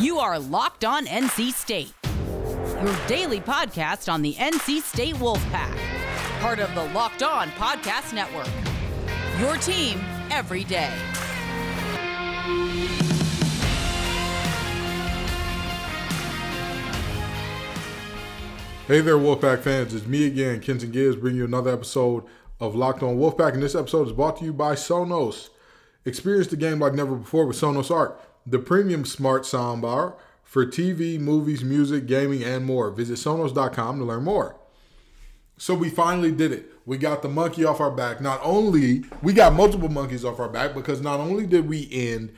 You are Locked On NC State, your daily podcast on the NC State Wolfpack, part of the Locked On Podcast Network, your team every day. Hey there, Wolfpack fans. It's me again, Kenton Gibbs, bringing you another episode of Locked On Wolfpack, and this episode is brought to you by Sonos. Experience the game like never before with Sonos Arc, the premium smart soundbar for TV, movies, music, gaming, and more. Visit Sonos.com to learn more. So we finally did it. We got the monkey off our back. Not only, we got multiple monkeys off our back because not only did we end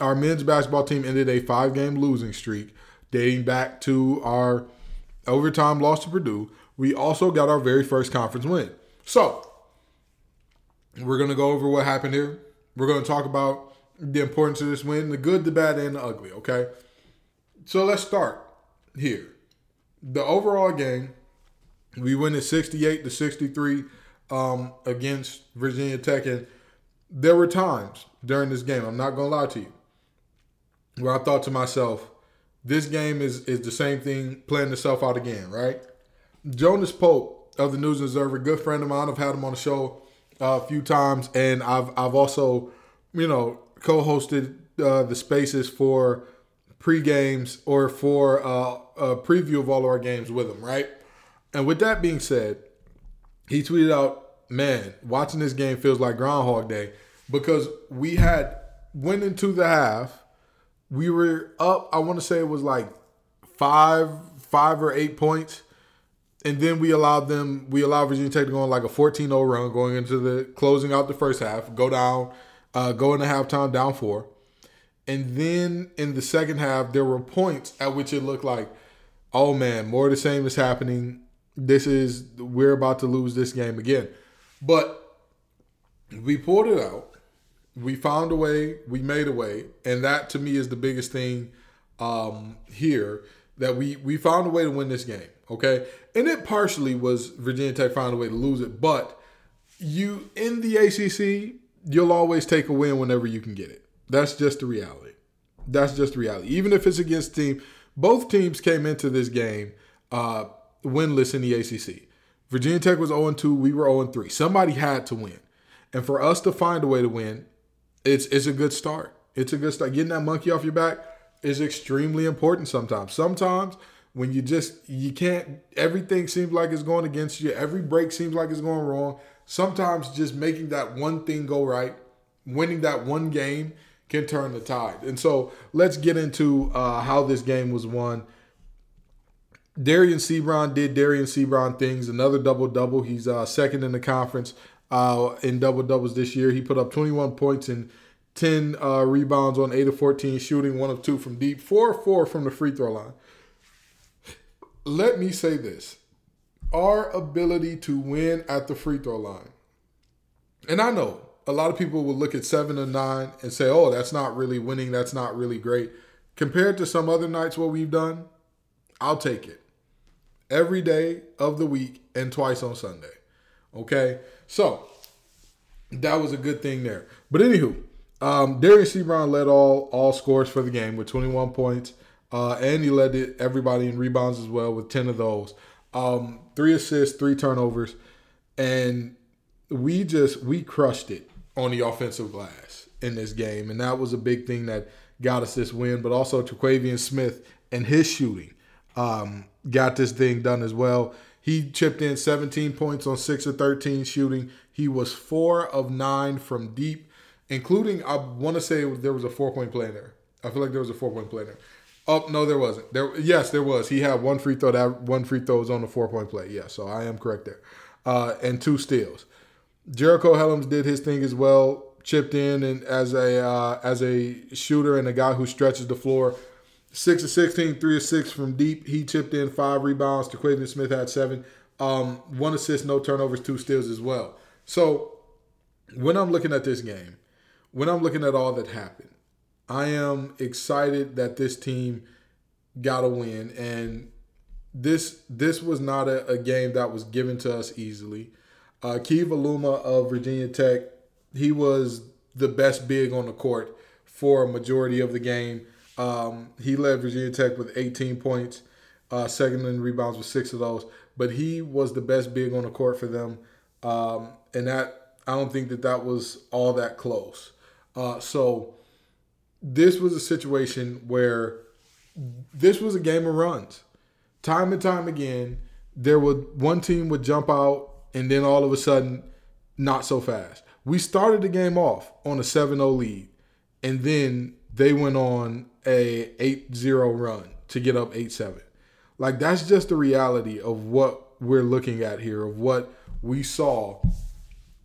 our men's basketball team ended a 5-game losing streak dating back to our overtime loss to Purdue, we also got our very first conference win. So we're going to go over what happened here. We're going to talk about the importance of this win, the good, the bad, and the ugly, okay? So let's start here. The overall game, we win at 68-63 against Virginia Tech. And there were times during this game, I'm not going to lie to you, where I thought to myself, this game is the same thing playing itself out again, right? Jonas Pope of the News Observer, good friend of mine, I've had him on the show a few times, and I've also, you know, co-hosted the spaces for pre-games or for a preview of all of our games with him, right? And with that being said, he tweeted out, man, watching this game feels like Groundhog Day because we had went into the half. We were up, I want to say it was like five or 8 points. And then we allowed Virginia Tech to go on like a 14-0 run going into the closing out the first half, go down, go into halftime down 4. And then in the second half, there were points at which it looked like, oh man, more of the same is happening. We're about to lose this game again. But we pulled it out. We found a way, we made a way. And that to me is the biggest thing here, that we found a way to win this game. Okay, and it partially was Virginia Tech found a way to lose it, but you in the ACC, you'll always take a win whenever you can get it. That's just the reality. Even if it's against team, both teams came into this game winless in the ACC. Virginia Tech was 0-2, we were 0-3. Somebody had to win, and for us to find a way to win, it's a good start. Getting that monkey off your back is extremely important sometimes. When you can't, everything seems like it's going against you. Every break seems like it's going wrong. Sometimes just making that one thing go right, winning that one game can turn the tide. And so let's get into how this game was won. Dereon Seabron did Dereon Seabron things. Another double-double. He's second in the conference in double-doubles this year. He put up 21 points and 10 rebounds on 8 of 14 shooting, 1 of 2 from deep, 4-4 from the free throw line. Let me say this, our ability to win at the free throw line. And I know a lot of people will look at 7 or 9 and say, oh, that's not really winning. That's not really great. Compared to some other nights what we've done, I'll take it. Every day of the week and twice on Sunday. Okay, so that was a good thing there. But anywho, Dereon Seabron led all scores for the game with 21 points. And he led everybody in rebounds as well with 10 of those. 3 assists, 3 turnovers. And we crushed it on the offensive glass in this game. And that was a big thing that got us this win. But also Terquavion Smith and his shooting got this thing done as well. He chipped in 17 points on 6 of 13 shooting. He was 4 of 9 from deep, including, I want to say there was a 4-point play in there. I feel like there was a 4-point play in there. Oh, no, there wasn't. Yes, there was. He had one free throw. That one free throw was on the 4-point play. Yeah, so I am correct there. And 2 steals. Jericho Helms did his thing as well. Chipped in and as a shooter and a guy who stretches the floor. 6 of 16, 3 of 6 from deep. He chipped in 5 rebounds. DeQuavon Smith had 7. 1 assist, no turnovers, 2 steals as well. So when I'm looking at this game, when I'm looking at all that happened, I am excited that this team got a win. And this was not a game that was given to us easily. Keve Aluma of Virginia Tech, he was the best big on the court for a majority of the game. He led Virginia Tech with 18 points, second in rebounds with 6 of those. But he was the best big on the court for them, and that I don't think that was all that close. So this was a situation where this was a game of runs. Time and time again, one team would jump out, and then all of a sudden, not so fast. We started the game off on a 7-0 lead, and then they went on a 8-0 run to get up 8-7. Like, that's just the reality of what we're looking at here, of what we saw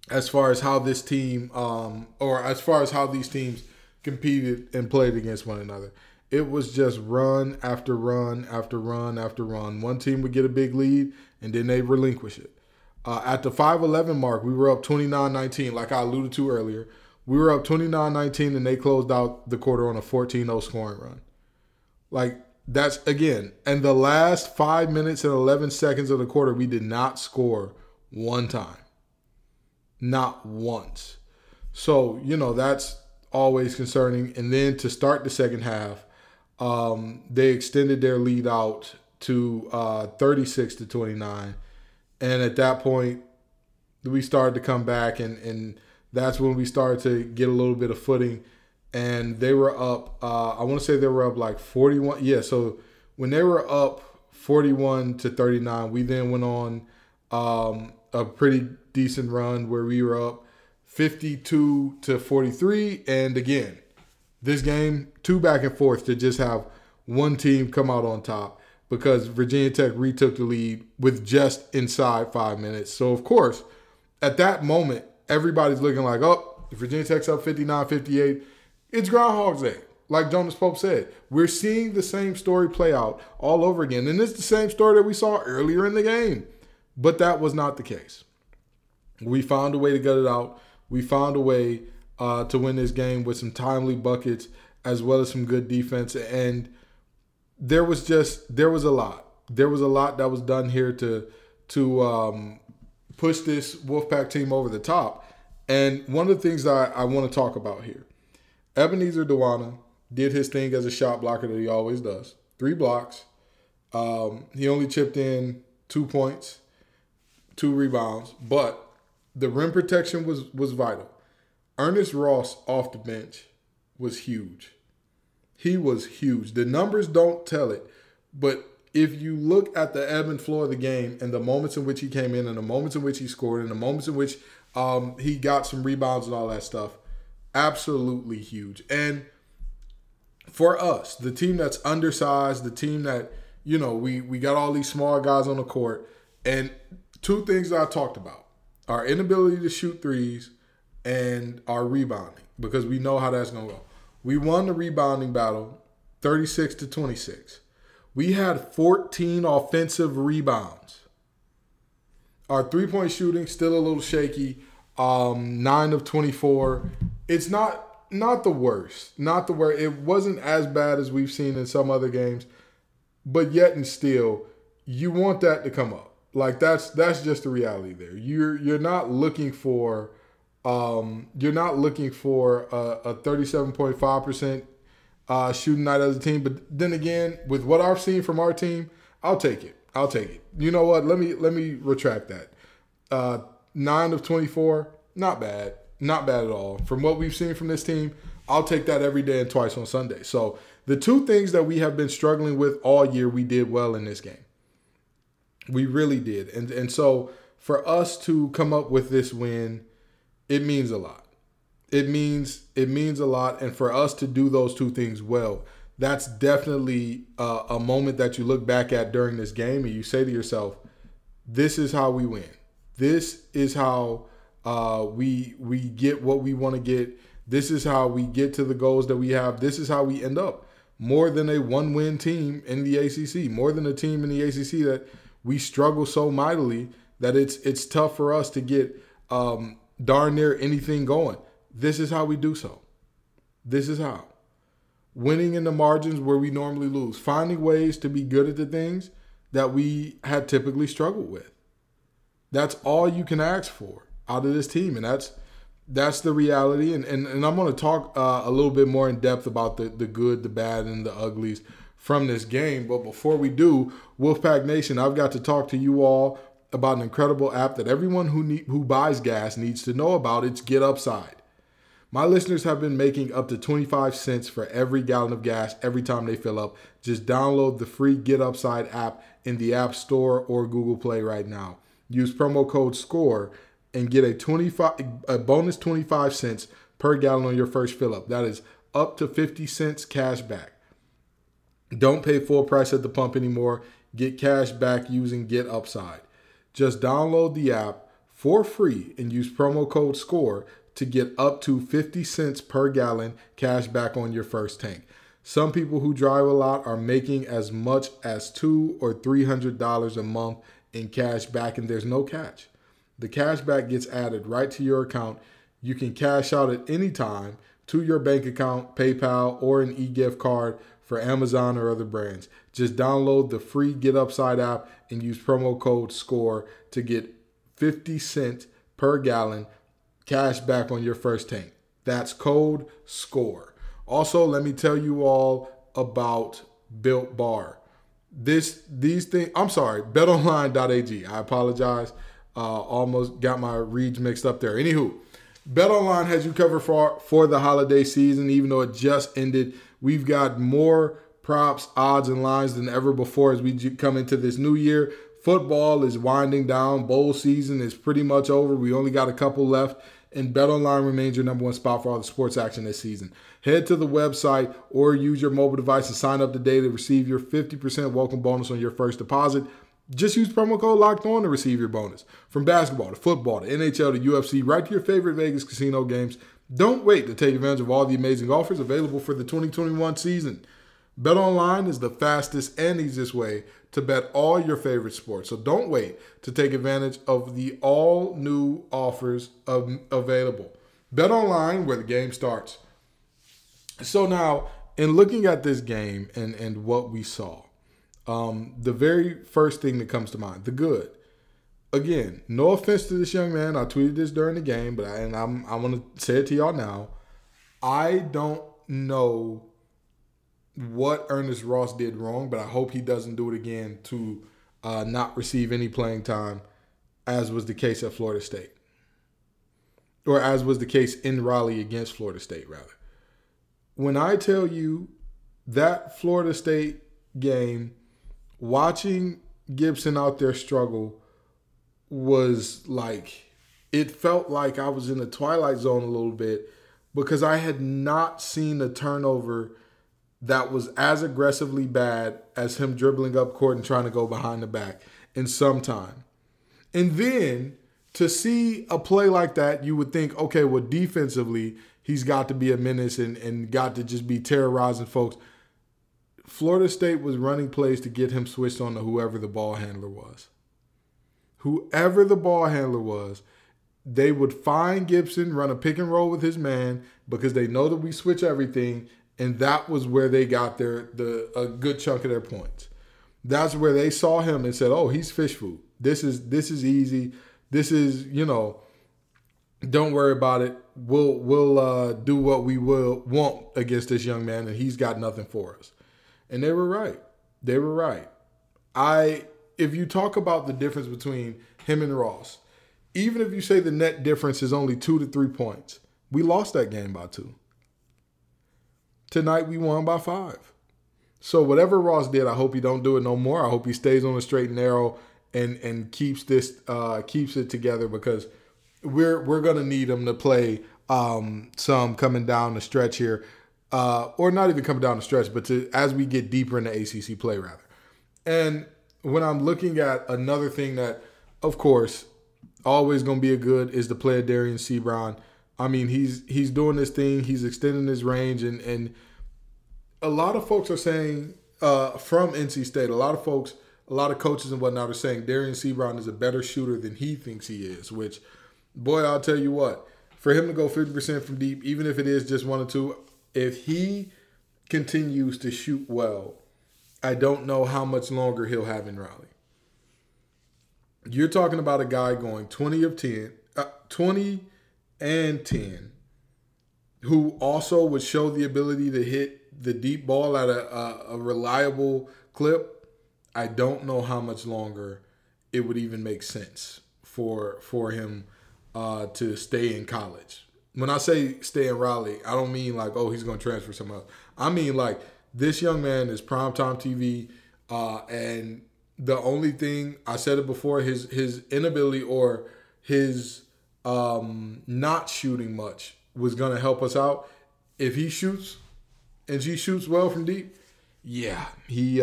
as far as how this team or as far as how these teams competed and played against one another. It was just run after run after run after run. One team would get a big lead, and then they relinquish it. At the 5-11 mark, we were up 29-19, like I alluded to earlier. We were up 29-19, and they closed out the quarter on a 14-0 scoring run. Like, that's, again, in the last 5 minutes and 11 seconds of the quarter, we did not score one time. Not once. So, that's always concerning. And then to start the second half, they extended their lead out to 36-29. And at that point, we started to come back, and that's when we started to get a little bit of footing. And they were up, I want to say they were up like 41. Yeah, so when they were up 41-39, we then went on a pretty decent run where we were up 52-43. And again, this game, two back and forth to just have one team come out on top because Virginia Tech retook the lead with just inside 5 minutes. So, of course, at that moment, everybody's looking like, oh, Virginia Tech's up 59-58. It's Groundhog's Day, like Jonas Pope said. We're seeing the same story play out all over again. And it's the same story that we saw earlier in the game. But that was not the case. We found a way to gut it out. We found a way to win this game with some timely buckets as well as some good defense. And there was a lot. There was a lot that was done here to push this Wolfpack team over the top. And one of the things that I want to talk about here, Ebenezer Dewana did his thing as a shot blocker that he always does. 3 blocks. He only chipped in 2 points, 2 rebounds, but the rim protection was vital. Ernest Ross off the bench was huge. He was huge. The numbers don't tell it, but if you look at the ebb and flow of the game and the moments in which he came in and the moments in which he scored and the moments in which he got some rebounds and all that stuff, absolutely huge. And for us, the team that's undersized, the team that, we got all these small guys on the court, and 2 things that I talked about, our inability to shoot threes and our rebounding, because we know how that's going to go. We won the rebounding battle 36-26. We had 14 offensive rebounds. Our three-point shooting still a little shaky, 9 of 24. It's not the worst. Not the worst. It wasn't as bad as we've seen in some other games, but yet and still, you want that to come up. Like that's just the reality there. You're not looking for a 37.5% shooting night as a team. But then again, with what I've seen from our team, I'll take it. You know what? Let me retract that. 9 of 24, not bad. Not bad at all. From what we've seen from this team, I'll take that every day and twice on Sunday. So the 2 things that we have been struggling with all year, we did well in this game. We really did. And so for us to come up with this win, it means a lot. It means a lot. And for us to do those 2 things well, that's definitely a moment that you look back at during this game and you say to yourself, this is how we win. This is how we get what we want to get. This is how we get to the goals that we have. This is how we end up more than a one-win team in the ACC, more than a team in the ACC that we struggle so mightily that it's tough for us to get darn near anything going. This is how we do so. This is how. Winning in the margins where we normally lose, finding ways to be good at the things that we had typically struggled with. That's all you can ask for out of this team, and that's that's the reality. And I'm going to talk a little bit more in depth about the good, the bad, and the uglies from this game. But before we do, Wolfpack Nation, I've got to talk to you all about an incredible app that everyone who buys gas needs to know about. It's GetUpside. My listeners have been making up to 25 cents for every gallon of gas every time they fill up. Just download the free GetUpside app in the App Store or Google Play right now. Use promo code SCORE and get a bonus 25 cents per gallon on your first fill up. That is up to 50 cents cash back. Don't pay full price at the pump anymore. Get cash back using GetUpside. Just download the app for free and use promo code SCORE to get up to 50 cents per gallon cash back on your first tank. Some people who drive a lot are making as much as $200 or $300 a month in cash back, and there's no catch. The cash back gets added right to your account. You can cash out at any time to your bank account, PayPal, or an e-gift card for Amazon or other brands. Just download the free GetUpside app and use promo code SCORE to get 50 cents per gallon cash back on your first tank. That's code SCORE. Also, let me tell you all about Built Bar. BetOnline.ag. I apologize. Almost got my reads mixed up there. Anywho, BetOnline has you covered for the holiday season, even though it just ended. We've got more props, odds, and lines than ever before as we come into this new year. Football is winding down. Bowl season is pretty much over. We only got a couple left. And BetOnline remains your number one spot for all the sports action this season. Head to the website or use your mobile device and sign up today to receive your 50% welcome bonus on your first deposit. Just use promo code LOCKEDON to receive your bonus. From basketball to football to NHL to UFC, right to your favorite Vegas casino games, don't wait to take advantage of all the amazing offers available for the 2021 season. BetOnline is the fastest and easiest way to bet all your favorite sports. So don't wait to take advantage of the all-new offers available. BetOnline, where the game starts. So now, in looking at this game and what we saw, the very first thing that comes to mind, the good. Again, no offense to this young man. I tweeted this during the game, but I want to say it to y'all now. I don't know what Ernest Ross did wrong, but I hope he doesn't do it again to not receive any playing time, as was the case at Florida State. Or as was the case in Raleigh against Florida State, rather. When I tell you that Florida State game, watching Gibson out there struggle was like, it felt like I was in the twilight zone a little bit because I had not seen a turnover that was as aggressively bad as him dribbling up court and trying to go behind the back in some time. And then to see a play like that, you would think, okay, well, defensively, he's got to be a menace and got to just be terrorizing folks. Florida State was running plays to get him switched on to whoever the ball handler was. Whoever the ball handler was, they would find Gibson, run a pick and roll with his man because they know that we switch everything. And that was where they got a good chunk of their points. That's where they saw him and said, oh, he's fish food. This is easy. This is, don't worry about it. We'll do what we will want against this young man, and he's got nothing for us. And they were right. If you talk about the difference between him and Ross, even if you say the net difference is only 2 to 3 points, we lost that game by 2. Tonight, we won by 5. So whatever Ross did, I hope he don't do it no more. I hope he stays on the straight and narrow and keeps it together because we're going to need him to play some coming down the stretch here. Or not even coming down the stretch, but as we get deeper into ACC play, rather. And when I'm looking at another thing that, of course, always going to be a good is the play of Dereon Seabron. I mean, he's doing this thing. He's extending his range. And a lot of folks are saying from NC State, a lot of coaches and whatnot are saying Dereon Seabron is a better shooter than he thinks he is, which, boy, I'll tell you what, for him to go 50% from deep, even if it is just 1 or 2, if he continues to shoot well, I don't know how much longer he'll have in Raleigh. You're talking about a guy going 20 of 10, 20 and 10, who also would show the ability to hit the deep ball at a reliable clip, I don't know how much longer it would even make sense for him to stay in college. When I say stay in Raleigh, I don't mean like, oh, he's going to transfer somewhere else. I mean like this young man is primetime TV, and the only thing, I said it before, his inability or his not shooting much was going to help us out. If he shoots and he shoots well from deep, yeah, he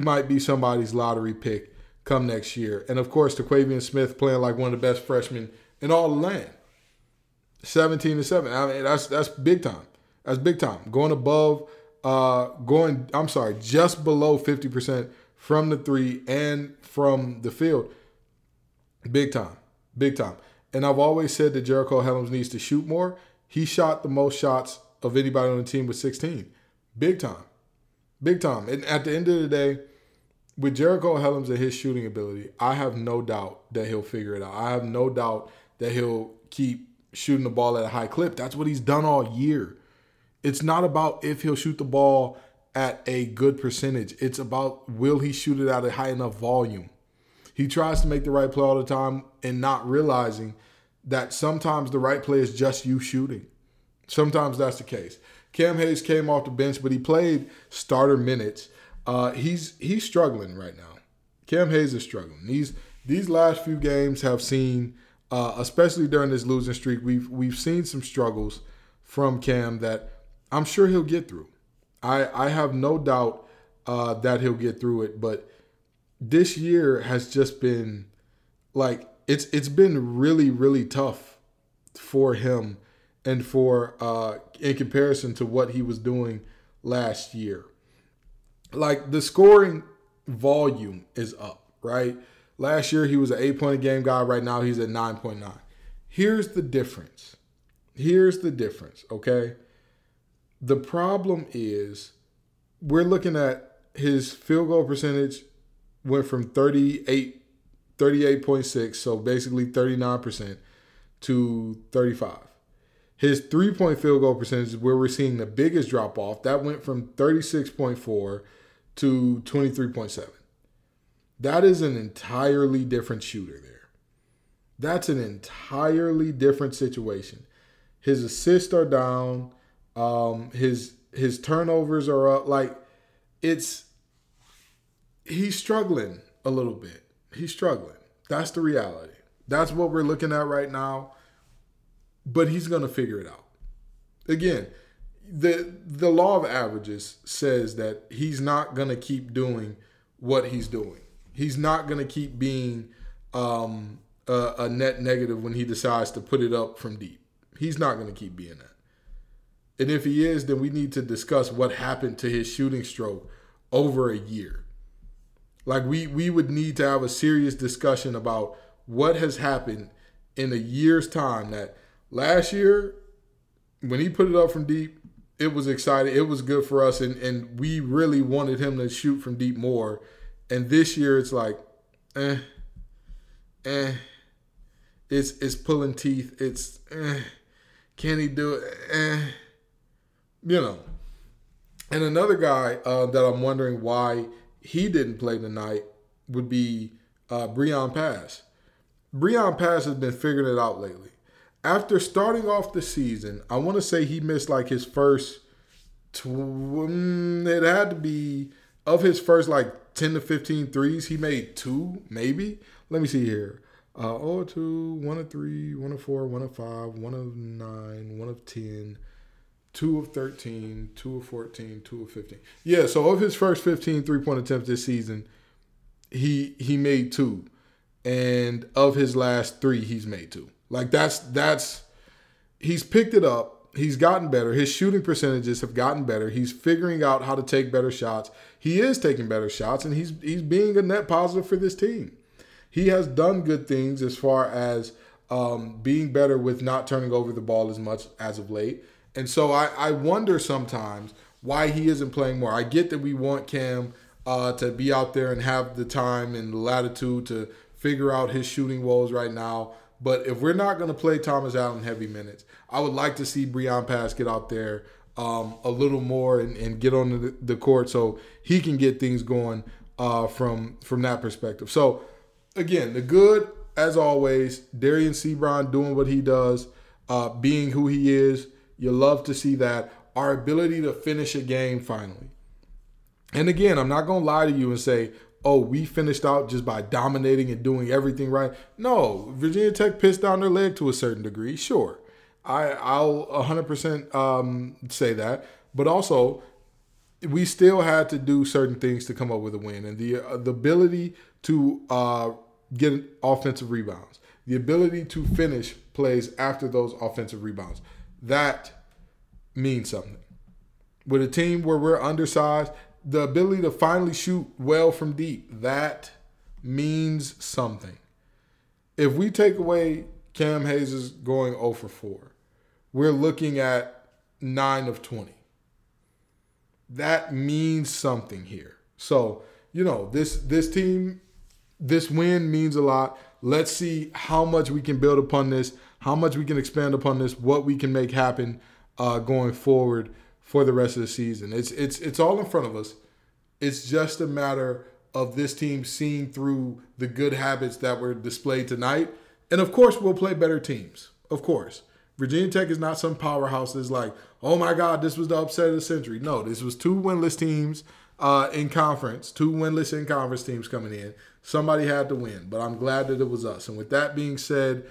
might be somebody's lottery pick come next year. And, of course, Terquavion Smith playing like one of the best freshmen in all the land. 17-7. I mean, that's big time. That's big time. Going above, just below 50% from the three and from the field. Big time. Big time. And I've always said that Jericho Helms needs to shoot more. He shot the most shots of anybody on the team with 16. Big time. Big time. And at the end of the day, with Jericho Helms and his shooting ability, I have no doubt that he'll figure it out. I have no doubt that he'll keep shooting the ball at a high clip. That's what he's done all year. It's not about if he'll shoot the ball at a good percentage. It's about will he shoot it at a high enough volume. He tries to make the right play all the time and not realizing that sometimes the right play is just you shooting. Sometimes that's the case. Cam Hayes came off the bench, but he played starter minutes. He's struggling right now. Cam Hayes is struggling. These last few games have seen, especially during this losing streak, we've seen some struggles from Cam that I'm sure he'll get through. I have no doubt that he'll get through it, but this year has just been like it's been really, really tough for him and for in comparison to what he was doing last year. Like the scoring volume is up, right? Last year he was an 8-point game guy. Right now he's at 9.9. Here's the difference. Okay? The problem is we're looking at his field goal percentage went from 38.6, so basically 39%, to 35. His three-point field goal percentage is where we're seeing the biggest drop-off. That went from 36.4 to 23.7. That is an entirely different shooter there. That's an entirely different situation. His assists are down. His turnovers are up. Like, it's... He's struggling a little bit. He's struggling. That's the reality. That's what we're looking at right now. But he's going to figure it out. Again, the law of averages says that he's not going to keep doing what he's doing. He's not going to keep being a net negative when he decides to put it up from deep. He's not going to keep being that. And if he is, then we need to discuss what happened to his shooting stroke over a year. Like we would need to have a serious discussion about what has happened in a year's time. That last year, when he put it up from deep, it was exciting. It was good for us, and we really wanted him to shoot from deep more. And this year, it's like, it's pulling teeth. It's can he do it? You know. And another guy that I'm wondering why he didn't play tonight would be Breon Pass. Breon Pass has been figuring it out lately. After starting off the season, I want to say he missed like his first, it had to be of his first like 10 to 15 threes, he made two, maybe. Let me see here. 0-2, 1-3, 1-4, 1-5, 1-9, 1-10. 2 of 13, 2 of 14, 2 of 15. Yeah, so of his first 15 3-point attempts this season, he made two, and of his last three, he's made two. Like that's he's picked it up. He's gotten better. His shooting percentages have gotten better. He's figuring out how to take better shots. He is taking better shots, and he's being a net positive for this team. He has done good things as far as being better with not turning over the ball as much as of late. And so I wonder sometimes why he isn't playing more. I get that we want Cam to be out there and have the time and the latitude to figure out his shooting woes right now. But if we're not going to play Thomas Allen heavy minutes, I would like to see Breon Pass get out there a little more and get on the court so he can get things going from that perspective. So, again, the good, as always, Dereon Seabron doing what he does, being who he is. You love to see that. Our ability to finish a game finally. And again, I'm not going to lie to you and say, oh, we finished out just by dominating and doing everything right. No, Virginia Tech pissed down their leg to a certain degree, sure. I'll 100% say that. But also, we still had to do certain things to come up with a win. And the ability to get offensive rebounds, the ability to finish plays after those offensive rebounds, that means something. With a team where we're undersized, the ability to finally shoot well from deep, that means something. If we take away Cam Hayes going 0 for 4, we're looking at 9 of 20. That means something here. So, you know, this team, this win means a lot. Let's see how much we can build upon this, how much we can expand upon this, what we can make happen going forward for the rest of the season. It's all in front of us. It's just a matter of this team seeing through the good habits that were displayed tonight. And, of course, we'll play better teams. Of course. Virginia Tech is not some powerhouse that's like, oh, my God, this was the upset of the century. No, this was two winless teams in conference, two winless in conference teams coming in. Somebody had to win, but I'm glad that it was us. And with that being said,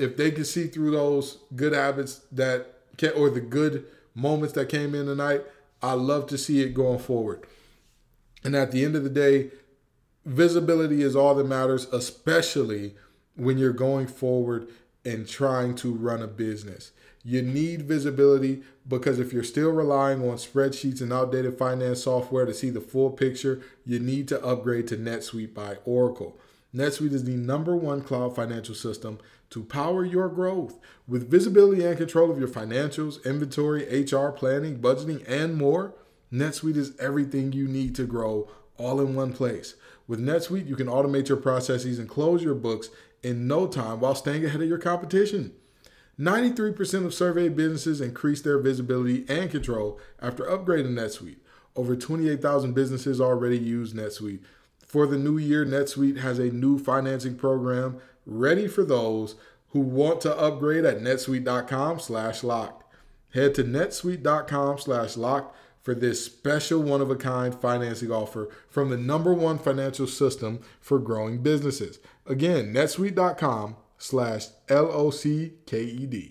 if they can see through those good habits that – or the good – moments that came in tonight, I love to see it going forward. And at the end of the day, visibility is all that matters, especially when you're going forward and trying to run a business. You need visibility because if you're still relying on spreadsheets and outdated finance software to see the full picture, you need to upgrade to NetSuite by Oracle. NetSuite is the #1 cloud financial system to power your growth. With visibility and control of your financials, inventory, HR, planning, budgeting, and more, NetSuite is everything you need to grow all in one place. With NetSuite, you can automate your processes and close your books in no time while staying ahead of your competition. 93% of surveyed businesses increased their visibility and control after upgrading NetSuite. Over 28,000 businesses already use NetSuite. For the new year, NetSuite has a new financing program ready for those who want to upgrade at netsuite.com/locked. Head to netsuite.com/locked for this special one-of-a-kind financing offer from the #1 financial system for growing businesses. Again, netsuite.com/LOCKED.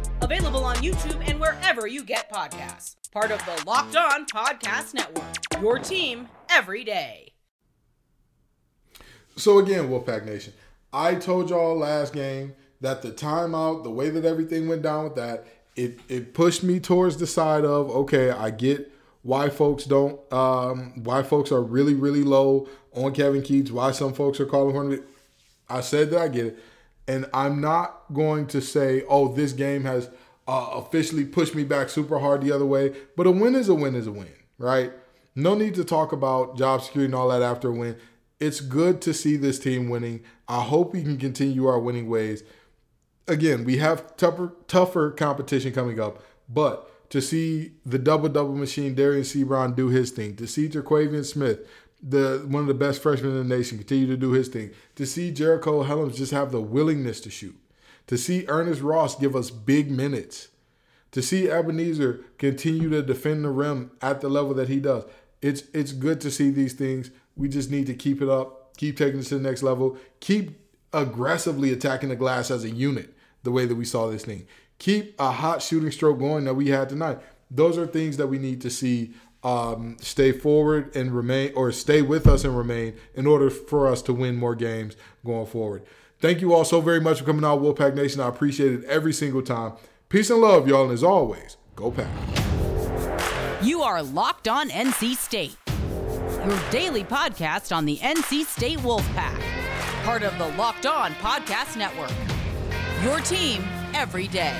Available on YouTube and wherever you get podcasts. Part of the Locked On Podcast Network, your team every day. So again, Wolfpack Nation, I told y'all last game that the timeout, the way that everything went down with that, it pushed me towards the side of, okay, I get why folks don't, why folks are really, really low on Kevin Keats, why some folks are calling for him. I said that I get it. And I'm not going to say, oh, this game has officially pushed me back super hard the other way. But a win is a win is a win, right? No need to talk about job security and all that after a win. It's good to see this team winning. I hope we can continue our winning ways. Again, we have tougher competition coming up. But to see the double-double machine, Dereon Seabron, do his thing, to see Terquavion Smith, one of the best freshmen in the nation, continue to do his thing, to see Jericho Helms just have the willingness to shoot, to see Ernest Ross give us big minutes, to see Ebenezer continue to defend the rim at the level that he does. It's good to see these things. We just need to keep it up, keep taking it to the next level, keep aggressively attacking the glass as a unit the way that we saw this thing. Keep a hot shooting stroke going that we had tonight. Those are things that we need to see stay forward and remain, or stay with us and remain, in order for us to win more games going forward. Thank you all so very much for coming out, Wolfpack Nation. I appreciate it every single time. Peace and love, y'all. And as always, go Pack. You are Locked On NC State, your daily podcast on the NC State Wolfpack, part of the Locked On Podcast Network, your team every day.